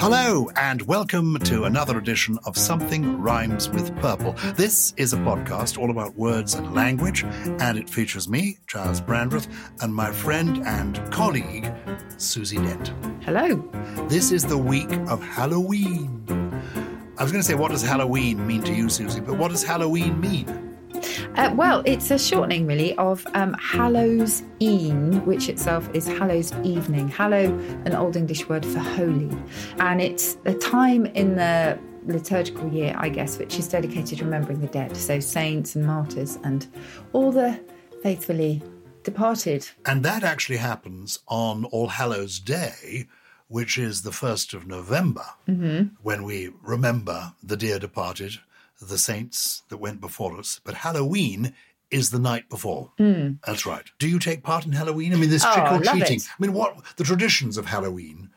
Hello and welcome to another edition of Something Rhymes with Purple. This is a podcast all about words and language, and it features me, Charles Brandreth, and my friend and colleague, Susie Dent. Hello. This is the week of Halloween. I was going to say, what does Halloween mean to you, Susie? But what does Halloween mean? Well, it's a shortening, really, of Hallows E'en, which itself is Hallows Evening. Hallow, an Old English word for holy. And it's a time in the liturgical year, I guess, which is dedicated to remembering the dead. So saints and martyrs and all the faithfully departed. And that actually happens on All Hallows Day, which is the 1st of November, when we remember the dear departed, the saints that went before us, but Halloween is the night before. Mm. That's right. Do you take part in Halloween? I mean, there's trick-or-treating. I mean, what the traditions of Halloween,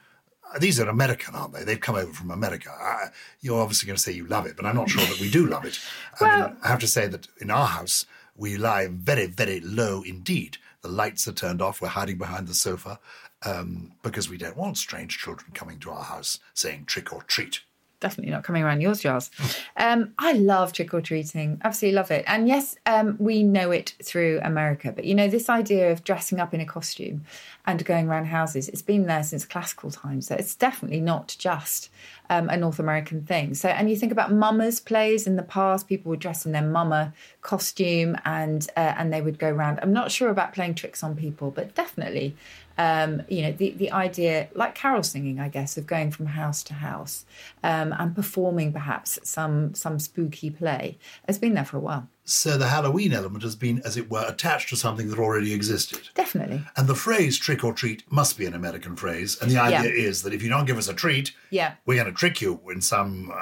these are American, aren't they? They've come over from America. You're obviously going to say you love it, but I'm not sure that we do love it. I mean, I have to say that in our house, we lie very, very low indeed. The lights are turned off. We're hiding behind the sofa because we don't want strange children coming to our house saying trick-or-treat. Definitely not coming around yours, Giles. I love trick-or-treating. Absolutely love it. And yes, we know it through America. But, you know, this idea of dressing up in a costume and going around houses, it's been there since classical times. So it's definitely not just a North American thing. So, and you think about mummers' plays in the past. People would dress in their mummer costume and they would go around. I'm not sure about playing tricks on people, but definitely, you know, the idea, like carol singing, I guess, of going from house to house and performing perhaps some spooky play has been there for a while. So the Halloween element has been, as it were, attached to something that already existed. Definitely. And the phrase trick-or-treat must be an American phrase. And the idea is that if you don't give us a treat, we're going to trick you in some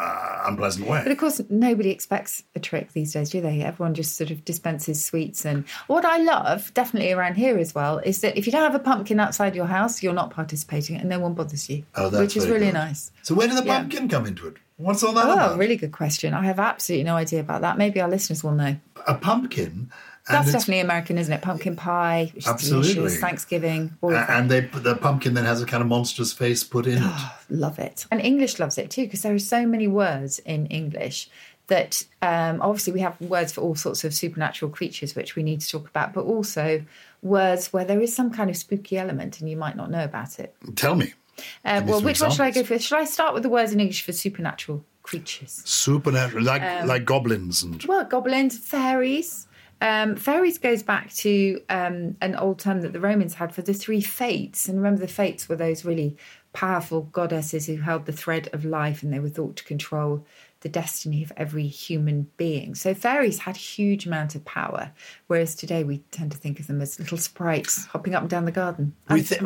unpleasant way. But, of course, nobody expects a trick these days, do they? Everyone just sort of dispenses sweets. And what I love, definitely around here as well, is that if you don't have a pumpkin outside your house, you're not participating and no one bothers you, which is really nice. So where did the pumpkin come into it? What's all that about? Oh, really good question. I have absolutely no idea about that. Maybe our listeners will know. A pumpkin. That's definitely American, isn't it? Pumpkin pie, which is delicious, Thanksgiving. And the pumpkin then has a kind of monster's face put in it. Love it. And English loves it too, because there are so many words in English that obviously we have words for all sorts of supernatural creatures, which we need to talk about, but also words where there is some kind of spooky element and you might not know about it. Tell me. Well, which one should I go for? Should I start with the words in English for supernatural creatures? Supernatural, like goblins and... Well, goblins, fairies. Fairies goes back to an old term that the Romans had for the three fates. And remember, the fates were those really powerful goddesses who held the thread of life, and they were thought to control the destiny of every human being. So fairies had a huge amount of power, whereas today we tend to think of them as little sprites hopping up and down the garden. We think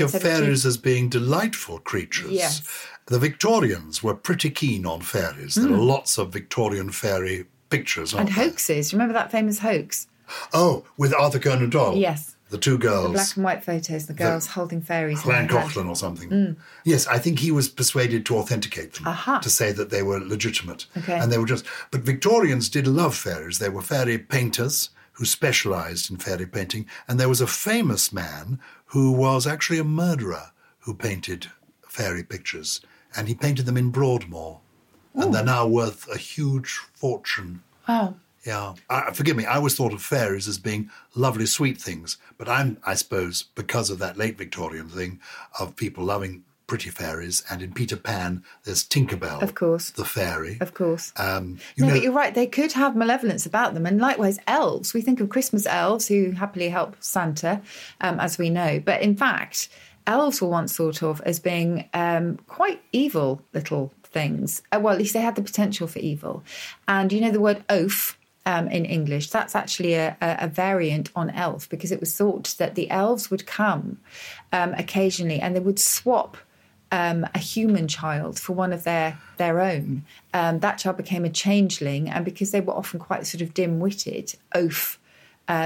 of fairies as being delightful creatures. Yes. The Victorians were pretty keen on fairies. There are lots of Victorian fairy pictures. And hoaxes. Remember that famous hoax? Oh, with Arthur Conan Doyle. Yes. The two girls. The black and white photos, the girls holding fairies. Glenn Coughlin or something. Mm. Yes, I think he was persuaded to authenticate them, to say that they were legitimate. Okay. And they were just... But Victorians did love fairies. They were fairy painters who specialised in fairy painting. And there was a famous man who was actually a murderer who painted fairy pictures. And he painted them in Broadmoor. Ooh. And they're now worth a huge fortune. Wow. Yeah. Forgive me, I always thought of fairies as being lovely, sweet things. But I suppose, because of that late Victorian thing of people loving pretty fairies, and in Peter Pan, there's Tinkerbell. Of course. The fairy. Of course. But you're right, they could have malevolence about them. And likewise, elves. We think of Christmas elves who happily help Santa, as we know. But in fact, elves were once thought of as being quite evil little things. Well, at least they had the potential for evil. And you know the word oaf in English, that's actually a variant on elf, because it was thought that the elves would come occasionally and they would swap a human child for one of their own. That child became a changeling, and because they were often quite sort of dim-witted, oaf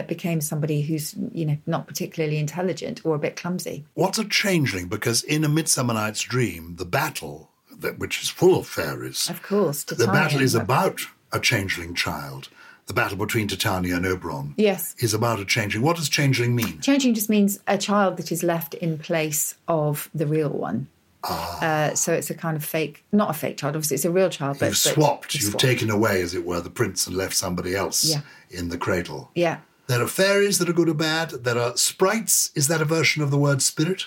became somebody who's, you know, not particularly intelligent or a bit clumsy. What's a changeling? Because in A Midsummer Night's Dream, the battle, which is full of fairies... Of course, Titania. The battle is about a changeling child. The battle between Titania and Oberon, yes, is about a changeling. What does changeling mean? Changeling just means a child that is left in place of the real one. So it's a kind of fake, not a fake child, obviously it's a real child. You've swapped. Taken away, as it were, the prince and left somebody else in the cradle. Yeah. There are fairies that are good or bad. There are sprites. Is that a version of the word spirit?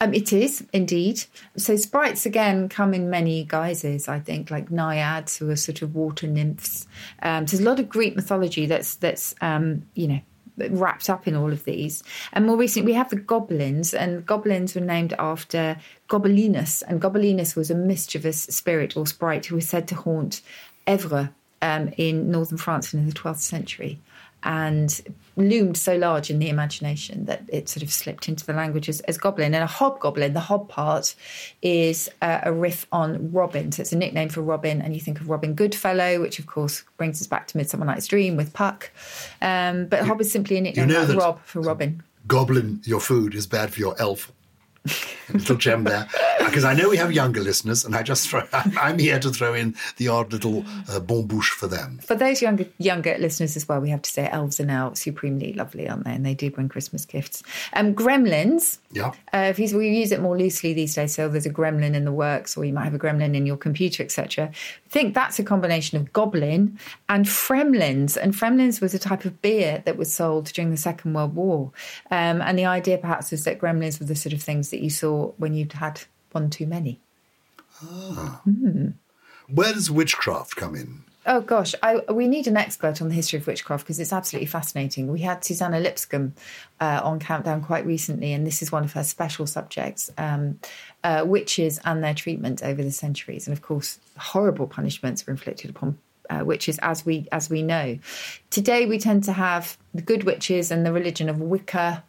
It is, indeed. So sprites, again, come in many guises, I think, like naiads, who are sort of water nymphs. So there's a lot of Greek mythology that's wrapped up in all of these. And more recently, we have the goblins, and goblins were named after Gobelinus. And Gobelinus was a mischievous spirit or sprite who was said to haunt Evre in northern France in the 12th century, and loomed so large in the imagination that it sort of slipped into the language as goblin. And a hobgoblin, the hob part, is a riff on Robin. So it's a nickname for Robin, and you think of Robin Goodfellow, which, of course, brings us back to Midsummer Night's Dream with Puck. But hob is simply a nickname for Robin. Goblin, your food is bad for your elf. Little gem there, because I know we have younger listeners, and I'm here to throw in the odd little bon bouche for them. For those younger listeners as well, we have to say elves are now supremely lovely, aren't they? And they do bring Christmas gifts. Gremlins. Yeah. We use it more loosely these days. So there's a gremlin in the works, or you might have a gremlin in your computer, etc. I think that's a combination of goblin and Fremlins. And Fremlins was a type of beer that was sold during the Second World War, and the idea perhaps was that gremlins were the sort of things that you saw when you'd had one too many. Ah. Mm. Where does witchcraft come in? Oh, gosh, we need an expert on the history of witchcraft, because it's absolutely fascinating. We had Susanna Lipscomb on Countdown quite recently, and this is one of her special subjects, witches and their treatment over the centuries. And, of course, horrible punishments were inflicted upon witches, as we know. Today we tend to have the good witches and the religion of Wicca.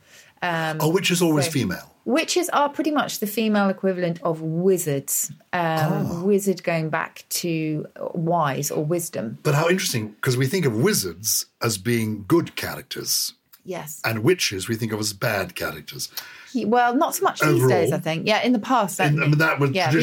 Witches always female? Witches are pretty much the female equivalent of wizards. Wizard going back to wise or wisdom. But how interesting, because we think of wizards as being good characters. Yes. And witches we think of as bad characters. Well, not so much these days, I think. Yeah, in the past. You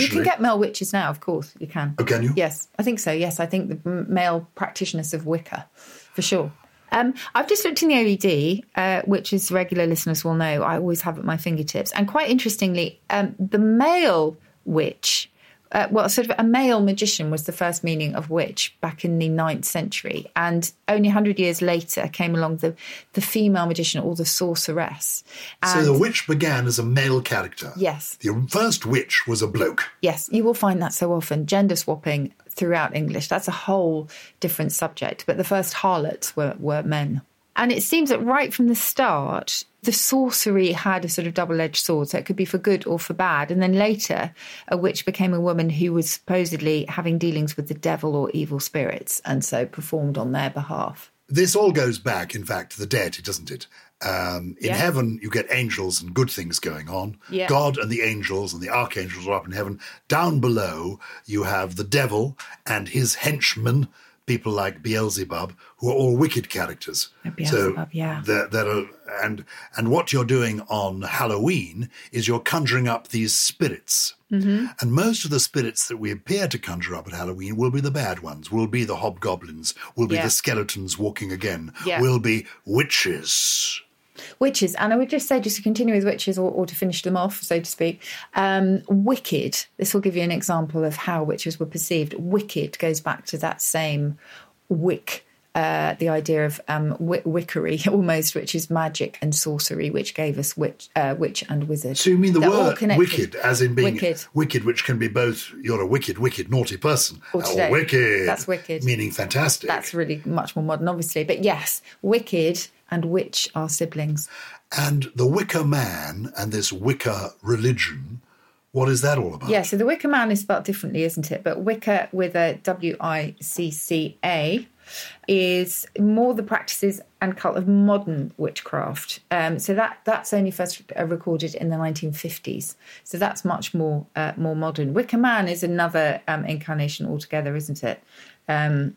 can get male witches now, of course, you can. Oh, can you? Yes, I think so, yes. I think the male practitioners of Wicca, for sure. I've just looked in the OED, which, as regular listeners will know, I always have at my fingertips. And quite interestingly, the male witch, sort of a male magician, was the first meaning of witch back in the 9th century. And only 100 years later came along the female magician, or the sorceress. So the witch began as a male character. Yes. The first witch was a bloke. Yes, you will find that so often, gender swapping throughout English. That's a whole different subject. But the first harlots were men. And it seems that right from the start, the sorcery had a sort of double-edged sword, so it could be for good or for bad. And then later, a witch became a woman who was supposedly having dealings with the devil or evil spirits, and so performed on their behalf. This all goes back, in fact, to the deity, doesn't it? In heaven, you get angels and good things going on. Yeah. God and the angels and the archangels are up in heaven. Down below, you have the devil and his henchmen, people like Beelzebub, who are all wicked characters. And what you're doing on Halloween is you're conjuring up these spirits. Mm-hmm. And most of the spirits that we appear to conjure up at Halloween will be the bad ones, will be the hobgoblins, will be the skeletons walking again, will be witches. Witches, and I would just say, just to continue with witches or to finish them off, so to speak, wicked. This will give you an example of how witches were perceived. Wicked goes back to that same wick the idea of wickery almost, which is magic and sorcery, which gave us witch and wizard. So you mean the word wicked, as in being wicked, which can be both, you're a wicked, naughty person, or wicked. That's wicked. Meaning fantastic. That's really much more modern, obviously. But yes, wicked and witch are siblings. And the Wicker Man and this Wicca religion, what is that all about? Yeah, so the Wicker Man is spelled differently, isn't it? But Wicca with a W-I-C-C-A is more the practices and cult of modern witchcraft. So that's only first recorded in the 1950s. So that's much more modern. Wicker Man is another incarnation altogether, isn't it?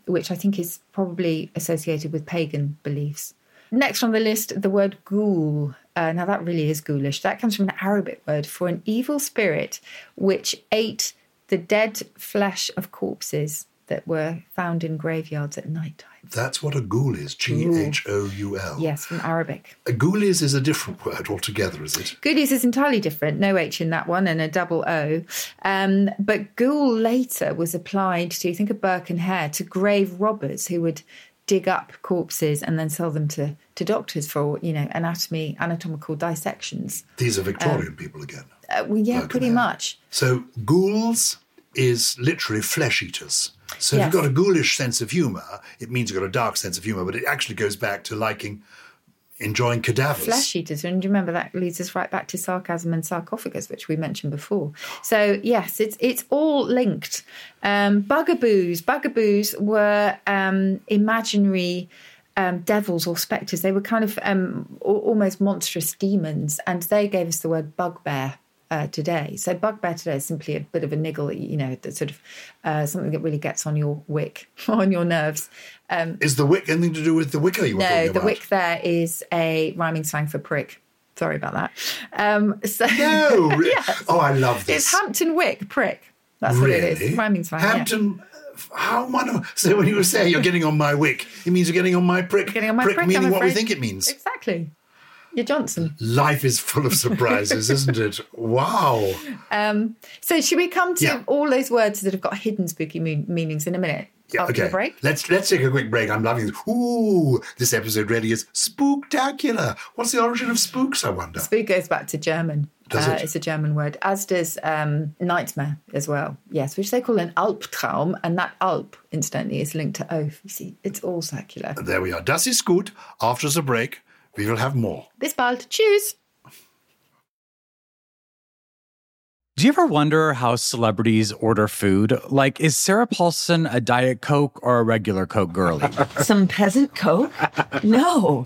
Which I think is probably associated with pagan beliefs. Next on the list, the word ghoul. Now, that really is ghoulish. That comes from an Arabic word for an evil spirit which ate the dead flesh of corpses that were found in graveyards at night time. That's what a ghoul is, G-H-O-U-L. Yes, from Arabic. A ghoulies is a different word altogether, is it? Ghoulies is entirely different, no H in that one and a double O. But ghoul later was applied to, think of Burke and Hare, to grave robbers who would dig up corpses and then sell them to doctors for, anatomical dissections. These are Victorian people again. Well, yeah, Burke pretty much. So ghouls is literally flesh eaters. So yes. If you've got a ghoulish sense of humour, it means you've got a dark sense of humour, but it actually goes back to enjoying cadavers. Flesh eaters, and you remember that leads us right back to sarcasm and sarcophagus, which we mentioned before. So yes, it's all linked. Bugaboos were imaginary devils or spectres. They were kind of almost monstrous demons, and they gave us the word bugbear. Today. So bugbear today is simply a bit of a niggle, that sort of something that really gets on your wick, on your nerves. Is the wick anything to do with the Wicca you were talking about? No, the wick there is a rhyming slang for prick. Sorry about that. No! Really? Yes. Oh, I love this. It's Hampton Wick, prick. That's really? What it is. Rhyming slang, Hampton... Yeah. How am I not? So when you were saying you're getting on my wick, it means you're getting on my prick. You're getting on my prick, meaning what we think it means. Exactly. You're Johnson. Life is full of surprises, isn't it? Wow. So should we come to all those words that have got hidden spooky meanings in a minute? Yeah, after the break? Let's take a quick break. I'm loving this. Ooh, this episode really is spooktacular. What's the origin of spooks, I wonder? Spook goes back to German. Does it? It's a German word, as does nightmare as well. Yes, which they call an Albtraum, and that Alp, incidentally, is linked to oath. You see, it's all circular. There we are. Das ist gut. After the break, we will have more. Bis bald. Tschüss. Do you ever wonder how celebrities order food? Like, is Sarah Paulson a Diet Coke or a regular Coke girlie? Some peasant Coke? No.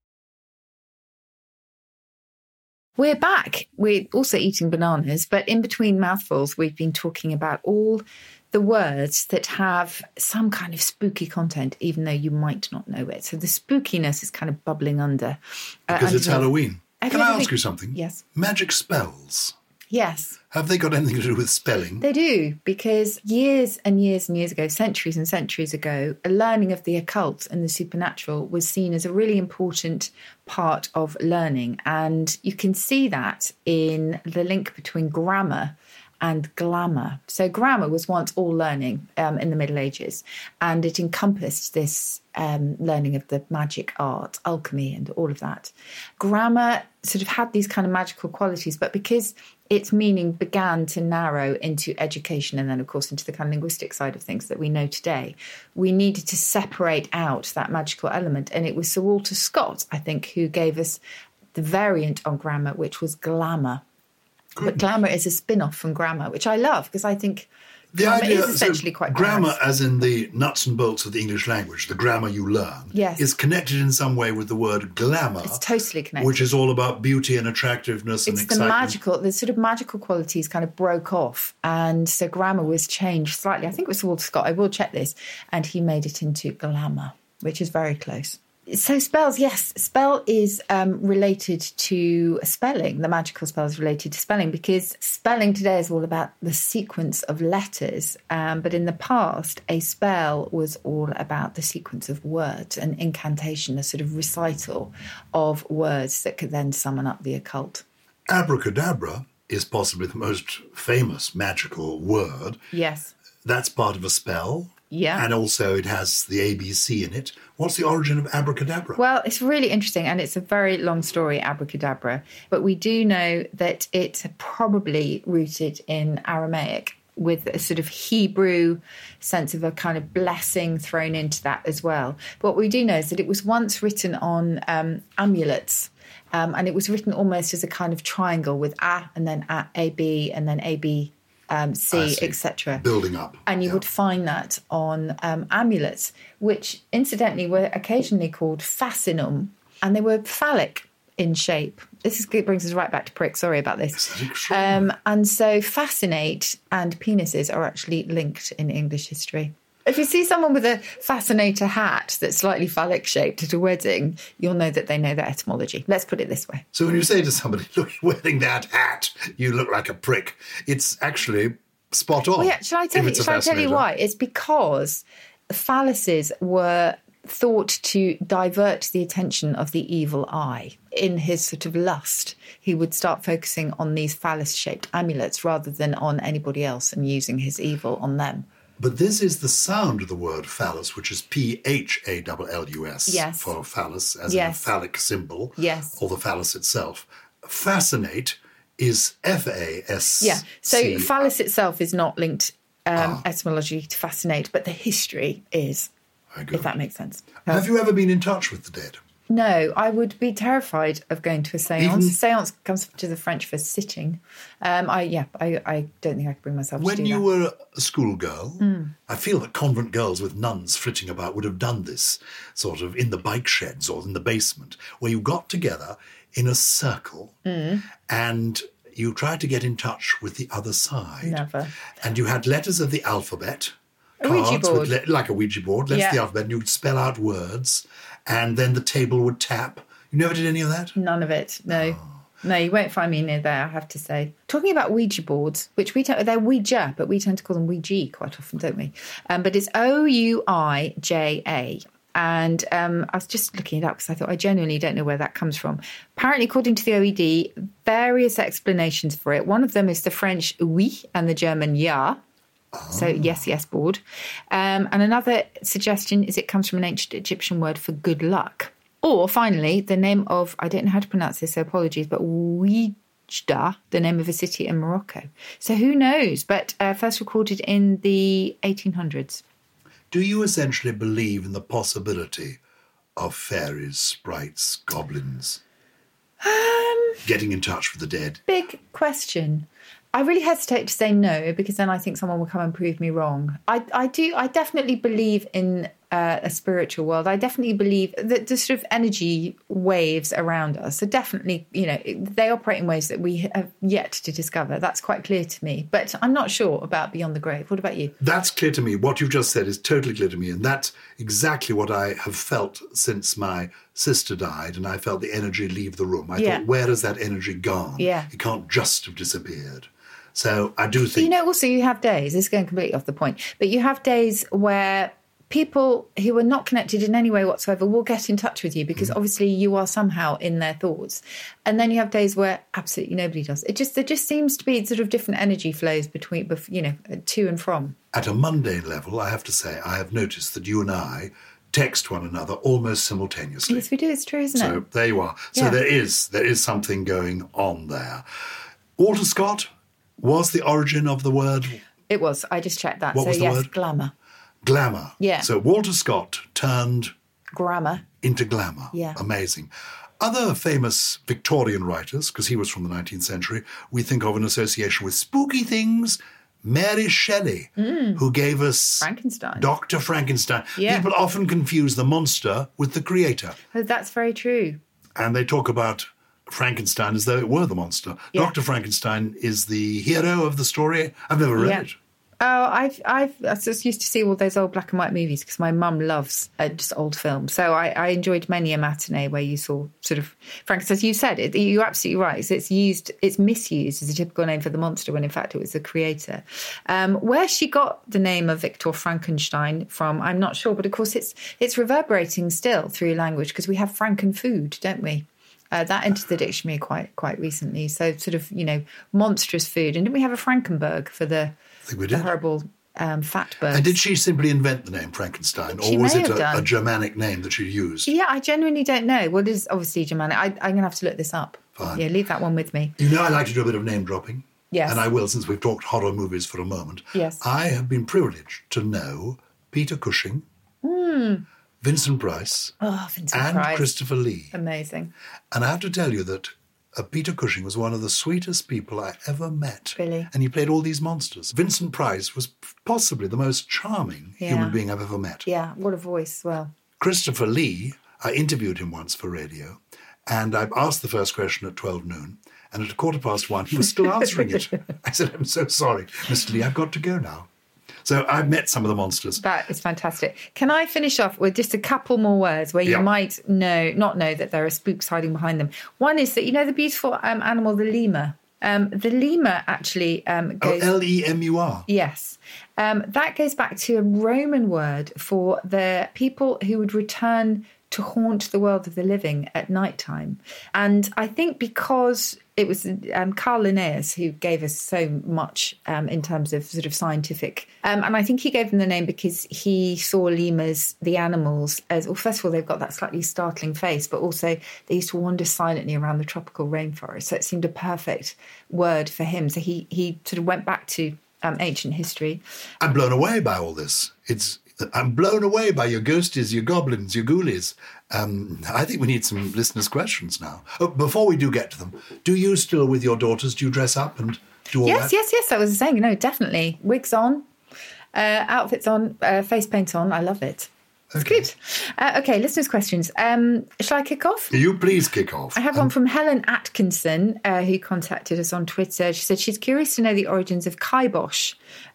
We're back. We're also eating bananas, but in between mouthfuls, we've been talking about all the words that have some kind of spooky content, even though you might not know it. So the spookiness is kind of bubbling under. Because it's Halloween. Can I ask you something? Yes. Magic spells. Yes. Have they got anything to do with spelling? They do, because years and years and years ago, centuries and centuries ago, a learning of the occult and the supernatural was seen as a really important part of learning. And you can see that in the link between grammar and glamour. So grammar was once all learning in the Middle Ages, and it encompassed this learning of the magic art, alchemy and all of that. Grammar sort of had these kind of magical qualities, but because its meaning began to narrow into education and then, of course, into the kind of linguistic side of things that we know today, we needed to separate out that magical element. And it was Sir Walter Scott, I think, who gave us the variant on grammar, which was glamour. But glamour is a spin-off from grammar, which I love, because I think the idea is essentially quite grammar, as in the nuts and bolts of the English language, the grammar you learn, is connected in some way with the word glamour. It's totally connected. Which is all about beauty and attractiveness and excitement. The sort of magical qualities kind of broke off, and so grammar was changed slightly. I think it was Walter Scott, I will check this, and he made it into glamour, which is very close. So spells, yes. Spell is related to spelling. The magical spell is related to spelling because spelling today is all about the sequence of letters. But in the past, a spell was all about the sequence of words, an incantation, a sort of recital of words that could then summon up the occult. Abracadabra is possibly the most famous magical word. Yes. That's part of a spell. Yeah. And also it has the ABC in it. What's the origin of abracadabra? Well, it's really interesting, and it's a very long story, abracadabra. But we do know that it's probably rooted in Aramaic, with a sort of Hebrew sense of a kind of blessing thrown into that as well. But what we do know is that it was once written on amulets. And it was written almost as a kind of triangle with A and then A, B, and then A, B, C, etc. Building up. And you would find that on amulets, which incidentally were occasionally called fascinum, and they were phallic in shape. This brings us right back to prick. Sorry about this. And so fascinate and penises are actually linked in English history. If you see someone with a fascinator hat that's slightly phallic-shaped at a wedding, you'll know that they know their etymology. Let's put it this way. So when you say to somebody, look, wearing that hat, you look like a prick, it's actually spot on. Well, yeah, shall I tell you why? It's because phalluses were thought to divert the attention of the evil eye. In his sort of lust, he would start focusing on these phallus-shaped amulets rather than on anybody else and using his evil on them. But this is the sound of the word phallus, which is phallus for phallus, as in a phallic symbol, or the phallus itself. Fascinate is FASC. Yeah, so phallus itself is not linked etymologically to fascinate, but the history is, if that makes sense. Have you ever been in touch with the dead? No, I would be terrified of going to a séance. Even? Séance comes to the French for sitting. I don't think I could bring myself to do that. When you were a schoolgirl, I feel that convent girls with nuns flitting about would have done this, sort of in the bike sheds or in the basement, where you got together in a circle and you tried to get in touch with the other side. Never. And you had letters of the alphabet. A Ouija board. Like a Ouija board, letters of the alphabet, and you would spell out words. And then the table would tap. You never did any of that? None of it, no. Oh. No, you won't find me near there, I have to say. Talking about Ouija boards, which they're Ouija, but we tend to call them Ouija quite often, don't we? But it's Ouija. And I was just looking it up because I thought, I genuinely don't know where that comes from. Apparently, according to the OED, various explanations for it. One of them is the French oui and the German ja. So, yes, board. And another suggestion is it comes from an ancient Egyptian word for good luck. Or, finally, the name of, I don't know how to pronounce this, so apologies, but Ouijda, the name of a city in Morocco. So who knows? But first recorded in the 1800s. Do you essentially believe in the possibility of fairies, sprites, goblins, getting in touch with the dead? Big question. I really hesitate to say no, because then I think someone will come and prove me wrong. I definitely believe in a spiritual world. I definitely believe that the sort of energy waves around us are definitely, they operate in ways that we have yet to discover. That's quite clear to me. But I'm not sure about beyond the grave. What about you? That's clear to me. What you've just said is totally clear to me. And that's exactly what I have felt since my sister died, and I felt the energy leave the room. I thought, where has that energy gone? Yeah. It can't just have disappeared. So I do think... also you have days, this is going completely off the point, but you have days where people who are not connected in any way whatsoever will get in touch with you because obviously you are somehow in their thoughts. And then you have days where absolutely nobody does. There just seems to be sort of different energy flows between, to and from. At a mundane level, I have to say, I have noticed that you and I text one another almost simultaneously. Yes, we do. It's true, isn't it? So there you are. So there is something going on there. Walter Scott... was the origin of the word? It was. I just checked that. What was the word? Glamour. Glamour. Yeah. So Walter Scott turned... grammar. Into glamour. Yeah. Amazing. Other famous Victorian writers, because he was from the 19th century, we think of an association with spooky things. Mary Shelley, who gave us... Frankenstein. Dr. Frankenstein. Yeah. People often confuse the monster with the creator. Oh, that's very true. And they talk about... Frankenstein as though it were the monster. Yeah. Dr. Frankenstein is the hero of the story. I've never read it. Oh, I just used to see all those old black and white movies because my mum loves just old films. So I enjoyed many a matinee where you saw sort of Frankenstein. As you said, you're absolutely right. So it's misused as a typical name for the monster when in fact it was the creator. Where she got the name of Victor Frankenstein from, I'm not sure. But of course, it's reverberating still through language because we have Frankenfood, don't we? That entered the dictionary quite recently. So sort of, you know, monstrous food. And didn't we have a Frankenberg for the... I think we did. The horrible fat birds. And did she simply invent the name Frankenstein, or was it a Germanic name that she used? Yeah, I genuinely don't know. Well, it is obviously Germanic. I'm going to have to look this up. Fine. Yeah, leave that one with me. You know I like to do a bit of name dropping. Yes. And I will, since we've talked horror movies for a moment. Yes. I have been privileged to know Peter Cushing, Vincent Price, and Christopher Lee. Amazing. And I have to tell you that Peter Cushing was one of the sweetest people I ever met. Really? And he played all these monsters. Vincent Price was possibly the most charming human being I've ever met. Yeah, what a voice as well. Christopher Lee, I interviewed him once for radio, and I asked the first question at 12 noon, and at 1:15 he was still answering it. I said, I'm so sorry, Mr. Lee, I've got to go now. So I've met some of the monsters. That is fantastic. Can I finish off with just a couple more words where you might not know that there are spooks hiding behind them? One is that, you know, the beautiful animal, the lemur. The lemur actually goes... Oh, Lemur. Yes. That goes back to a Roman word for the people who would return to haunt the world of the living at night time. And I think because... It was Carl Linnaeus who gave us so much in terms of sort of scientific. And I think he gave them the name because he saw lemurs, the animals, as, well, first of all, they've got that slightly startling face, but also they used to wander silently around the tropical rainforest. So it seemed a perfect word for him. So he sort of went back to ancient history. I'm blown away by all this. I'm blown away by your ghosties, your goblins, your ghoulies. I think we need some listeners' questions now. Oh, before we do get to them, do you still, with your daughters, do you dress up and do all that? Yes, I was saying, no, definitely. Wigs on, outfits on, face paint on. I love it. Okay. It's good. Okay, listeners' questions. Shall I kick off? You please kick off. I have one from Helen Atkinson, who contacted us on Twitter. She said she's curious to know the origins of kibosh.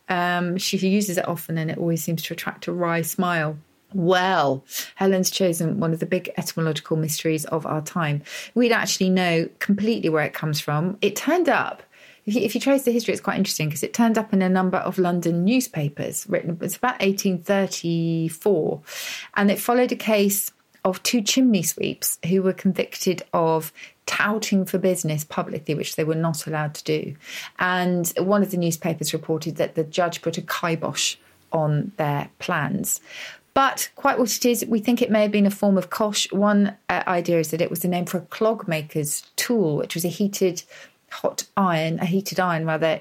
She uses it often and it always seems to attract a wry smile. Well, Helen's chosen one of the big etymological mysteries of our time. We don't actually know completely where it comes from. It turned up, if you trace the history, it's quite interesting because it turned up in a number of London newspapers written, it's about 1834, and it followed a case of two chimney sweeps who were convicted of touting for business publicly, which they were not allowed to do. And one of the newspapers reported that the judge put a kibosh on their plans. But quite what it is, we think it may have been a form of kosh. One idea is that it was the name for a clog maker's tool, which was a heated iron,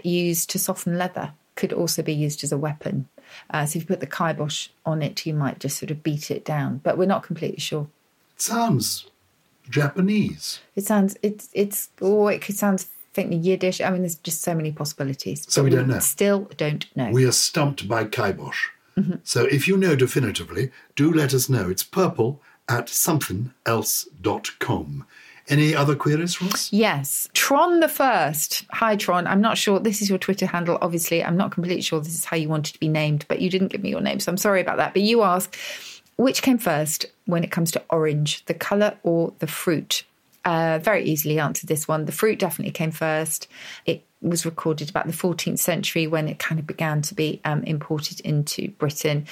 used to soften leather. Could also be used as a weapon. So if you put the kibosh on it, you might just sort of beat it down. But we're not completely sure. It sounds Japanese. It could sound faintly Yiddish. I mean, there's just so many possibilities. So we don't know. Still don't know. We are stumped by kibosh. Mm-hmm. So if you know definitively, do let us know. It's purple@somethingelse.com. Any other queries for us? Yes. Tron the First. Hi, Tron. I'm not sure. This is your Twitter handle, obviously. I'm not completely sure this is how you wanted to be named, but you didn't give me your name, so I'm sorry about that. But you ask, which came first when it comes to orange, the colour or the fruit? Very easily answered this one. The fruit definitely came first. It was recorded about the 14th century when it kind of began to be imported into Britain.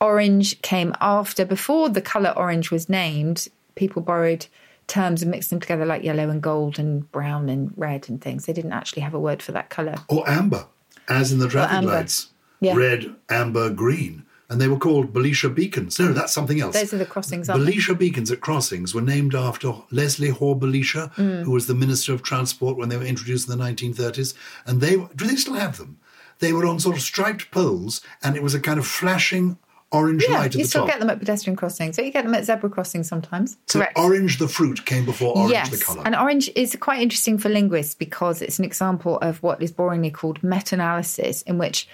Orange came after. Before the colour orange was named, people borrowed terms and mixed them together, like yellow and gold and brown and red and things. They didn't actually have a word for that colour. Or amber, as in the traffic lights. Yeah. Red, amber, green. And they were called Belisha beacons. No, that's something else. Those are the crossings. Belisha beacons at crossings were named after Leslie Hoare Belisha, who was the Minister of Transport when they were introduced in the 1930s. And do they still have them? They were on sort of striped poles, and it was a kind of flashing orange light at the top. You still get them at pedestrian crossings. So you get them at zebra crossings sometimes. So correct. Orange, the fruit, came before orange, the colour. And orange is quite interesting for linguists because it's an example of what is boringly called meta-analysis, in which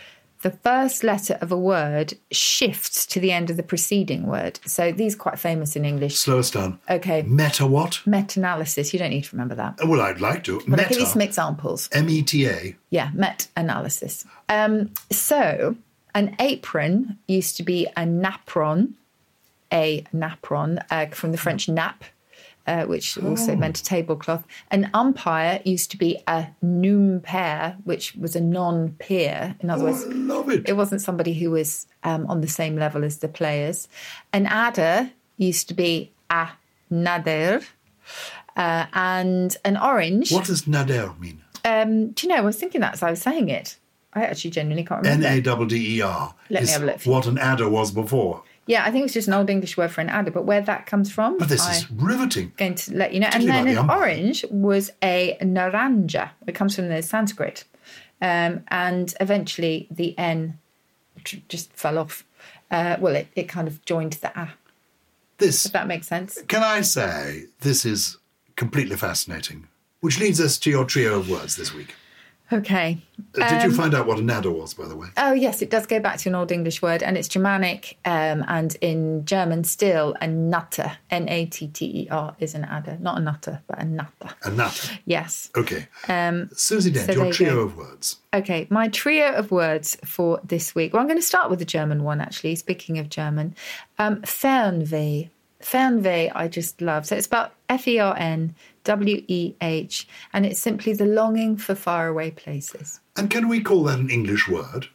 the first letter of a word shifts to the end of the preceding word. So these are quite famous in English. Slow us down. Okay. Meta what? Meta-analysis. You don't need to remember that. Well, I'd like to. But meta. I'll give you some examples. META. Yeah, meta-analysis. So an apron used to be a napron, from the French nap, which also meant a tablecloth. An umpire used to be a numpire, which was a non-peer. In other words, I love it. It wasn't somebody who was on the same level as the players. An adder used to be a nader, and an orange. What does nader mean? Do you know, I was thinking that as I was saying it. I actually genuinely can't remember. N-A-D-D-E-R. Let me have a look. What an adder was before. Yeah, I think it's just an old English word for an adder, but where that comes from... But this is riveting. Going to let you know. And then an orange was a naranja. It comes from the Sanskrit. And eventually the N just fell off. Well, it kind of joined the A. If that makes sense. Can I say this is completely fascinating, which leads us to your trio of words this week. Okay. Did you find out what an adder was, by the way? Oh, yes, it does go back to an old English word, and it's Germanic, and in German still, a nutter, N-A-T-T-E-R, is an adder. Not a nutter, but a nutter. A nutter. Yes. Okay. Susie Dent, your trio of words. Okay, my trio of words for this week. Well, I'm going to start with the German one, actually, speaking of German. Fernweh. Fernweh, I just love. So it's about F-E-R-N-W-E-H, and it's simply the longing for faraway places. And can we call that an English word?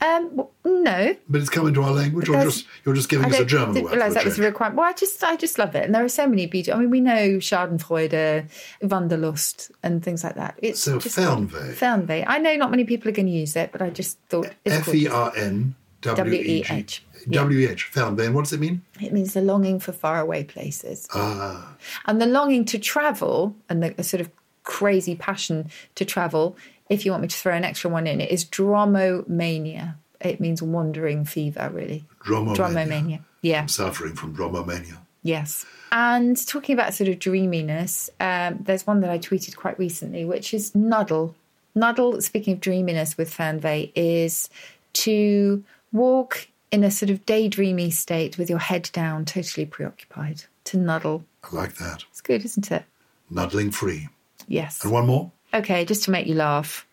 No. But it's come into our language, or you're just giving us a German word? I didn't realise that was a requirement. Well, I just love it. And there are so many beautiful... I mean, we know Schadenfreude, Wanderlust, and things like that. It's so Fernweh. Fernweh. I know not many people are going to use it, but I just thought... F-E-R-N-W-E-H. W-E-H, found then. What does it mean? It means the longing for faraway places. Ah. And the longing to travel and the sort of crazy passion to travel, if you want me to throw an extra one in, it is dromomania. It means wandering fever, really. Dromomania. Yeah. I'm suffering from dromomania. Yes. And talking about sort of dreaminess, there's one that I tweeted quite recently, which is Nuddle. Nuddle, speaking of dreaminess with Fernweh, is to walk in a sort of daydreamy state with your head down, totally preoccupied, to nuddle. I like that. It's good, isn't it? Nuddling free. Yes. And one more? Okay, just to make you laugh.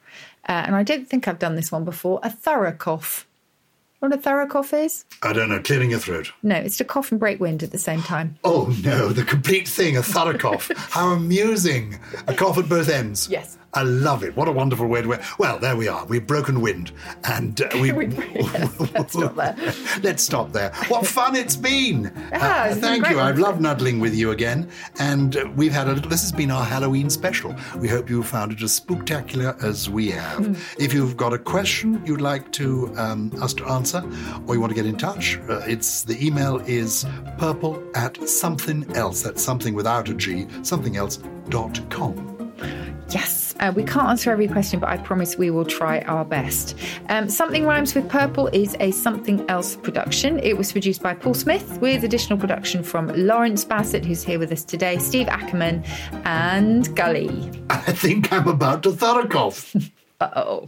And I don't think I've done this one before. A thorough cough. You know what a thorough cough is? I don't know, clearing your throat. No, it's to cough and break wind at the same time. Oh, no, the complete thing, a thorough cough. How amusing. A cough at both ends. Yes. I love it. What a wonderful way to... Well, there we are. We've broken wind. And let's stop there. Let's stop there. What fun it's been. Thank you. I've loved nuddling with you again. And we've had a little... This has been our Halloween special. We hope you found it as spooktacular as we have. If you've got a question you'd like to us to answer, or you want to get in touch, the email is purple@somethingelse. That's something without a G, somethingelse.com. Yes, we can't answer every question, but I promise we will try our best. Something Rhymes with Purple is a Something Else production. It was produced by Paul Smith with additional production from Lawrence Bassett, who's here with us today, Steve Ackerman and Gully. I think I'm about to thorough cough. Uh-oh.